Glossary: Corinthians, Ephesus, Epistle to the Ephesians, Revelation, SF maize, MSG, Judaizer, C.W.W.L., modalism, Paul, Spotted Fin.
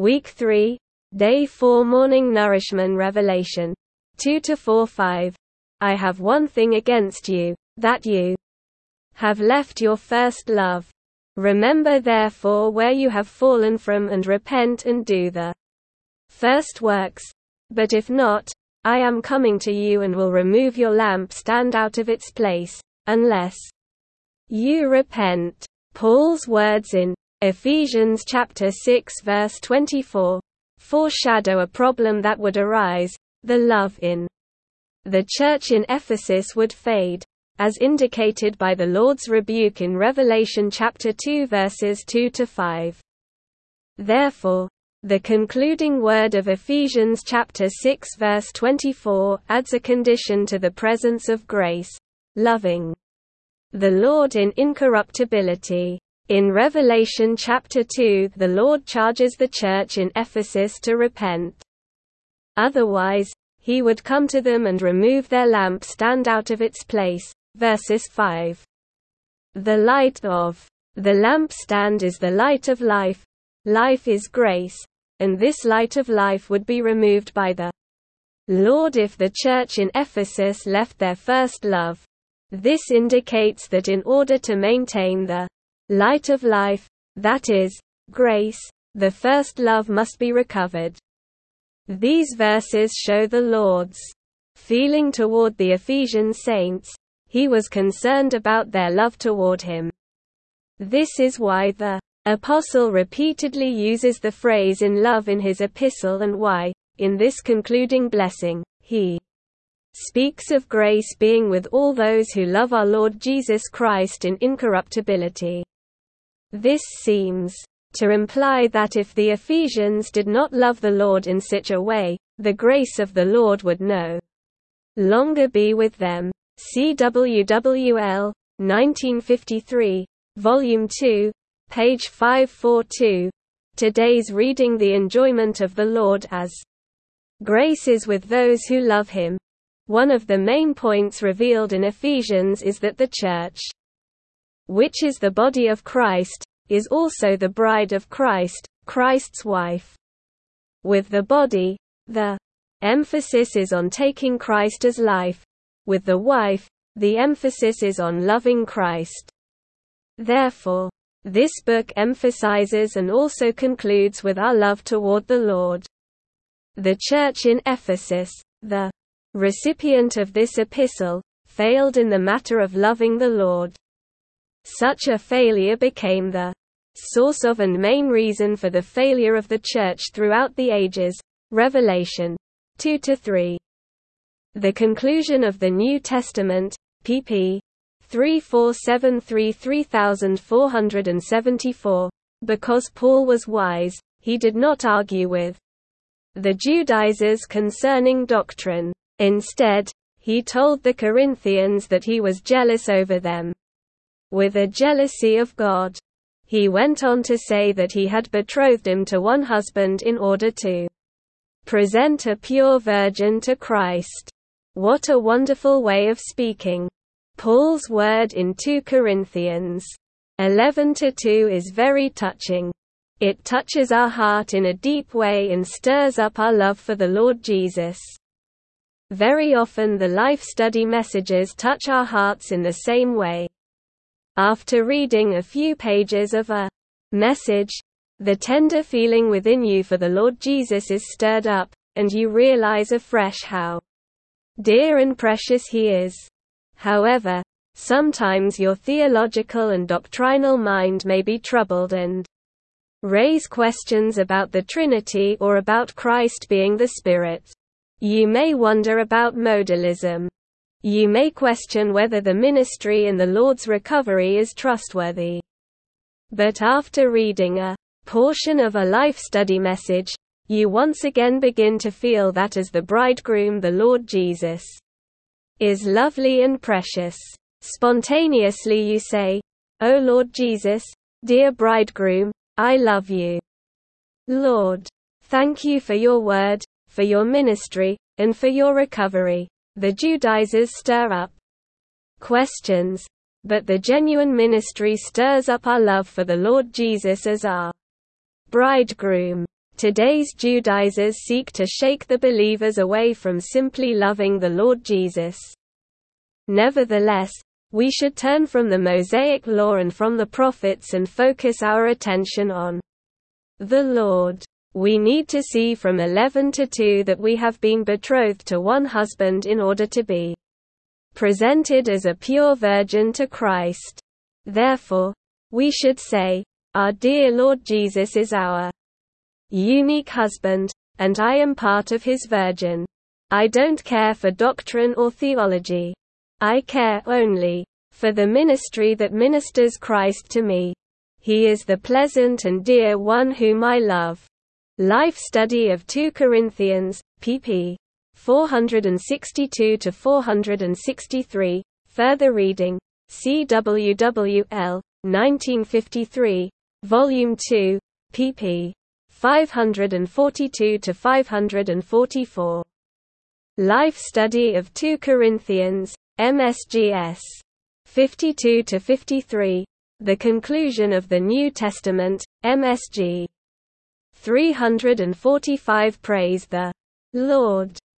Week 3, Day 4, Morning Nourishment. Revelation 2:4-5. I have one thing against you, that you have left your first love. Remember therefore where you have fallen from, and repent and do the first works. But if not, I am coming to you and will remove your lampstand out of its place, unless you repent. Paul's words in Ephesians chapter 6 verse 24 foreshadow a problem that would arise: the love in the church in Ephesus would fade, as indicated by the Lord's rebuke in Revelation chapter 2 verses 2-5. Therefore, the concluding word of Ephesians chapter 6 verse 24 adds a condition to the presence of grace: loving the Lord in incorruptibility. In Revelation chapter 2, the Lord charges the church in Ephesus to repent. Otherwise, he would come to them and remove their lampstand out of its place. Verses 5. The light of the lampstand is the light of life. Life is grace, and this light of life would be removed by the Lord if the church in Ephesus left their first love. This indicates that in order to maintain the light of life, that is, grace, the first love must be recovered. These verses show the Lord's feeling toward the Ephesian saints. He was concerned about their love toward him. This is why the apostle repeatedly uses the phrase "in love" in his epistle, and why, in this concluding blessing, he speaks of grace being with all those who love our Lord Jesus Christ in incorruptibility. This seems to imply that if the Ephesians did not love the Lord in such a way, the grace of the Lord would no longer be with them. C.W.W.L., 1953, Volume 2, page 542. Today's reading: the enjoyment of the Lord as grace is with those who love him. One of the main points revealed in Ephesians is that the church, which is the body of Christ, is also the bride of Christ, Christ's wife. With the body, the emphasis is on taking Christ as life. With the wife, the emphasis is on loving Christ. Therefore, this book emphasizes and also concludes with our love toward the Lord. The church in Ephesus, the recipient of this epistle, failed in the matter of loving the Lord. Such a failure became the source of and main reason for the failure of the church throughout the ages. Revelation 2-3. The conclusion of the New Testament, pp. 3473-3474. Because Paul was wise, he did not argue with the Judaizers concerning doctrine. Instead, he told the Corinthians that he was jealous over them with a jealousy of God. He went on to say that he had betrothed him to one husband in order to present a pure virgin to Christ. What a wonderful way of speaking! Paul's word in 2 Corinthians 11:2 is very touching. It touches our heart in a deep way and stirs up our love for the Lord Jesus. Very often the life study messages touch our hearts in the same way. After reading a few pages of a message, the tender feeling within you for the Lord Jesus is stirred up, and you realize afresh how dear and precious he is. However, sometimes your theological and doctrinal mind may be troubled and raise questions about the Trinity or about Christ being the Spirit. You may wonder about modalism. You may question whether the ministry in the Lord's recovery is trustworthy. But after reading a portion of a life study message, you once again begin to feel that as the bridegroom the Lord Jesus is lovely and precious. Spontaneously you say, "O Lord Jesus, dear bridegroom, I love you. Lord, thank you for your word, for your ministry, and for your recovery." The Judaizers stir up questions, but the genuine ministry stirs up our love for the Lord Jesus as our bridegroom. Today's Judaizers seek to shake the believers away from simply loving the Lord Jesus. Nevertheless, we should turn from the Mosaic Law and from the prophets and focus our attention on the Lord. We need to see from 11 to 2 that we have been betrothed to one husband in order to be presented as a pure virgin to Christ. Therefore, we should say, "Our dear Lord Jesus is our unique husband, and I am part of his virgin. I don't care for doctrine or theology. I care only for the ministry that ministers Christ to me. He is the pleasant and dear one whom I love." Life Study of 2 Corinthians, pp. 462–463. Further reading. C.W.W.L., 1953, Volume 2, pp. 542–544. Life Study of 2 Corinthians, MSGS. 52–53. The Conclusion of the New Testament, MSG. 345. Praise the Lord.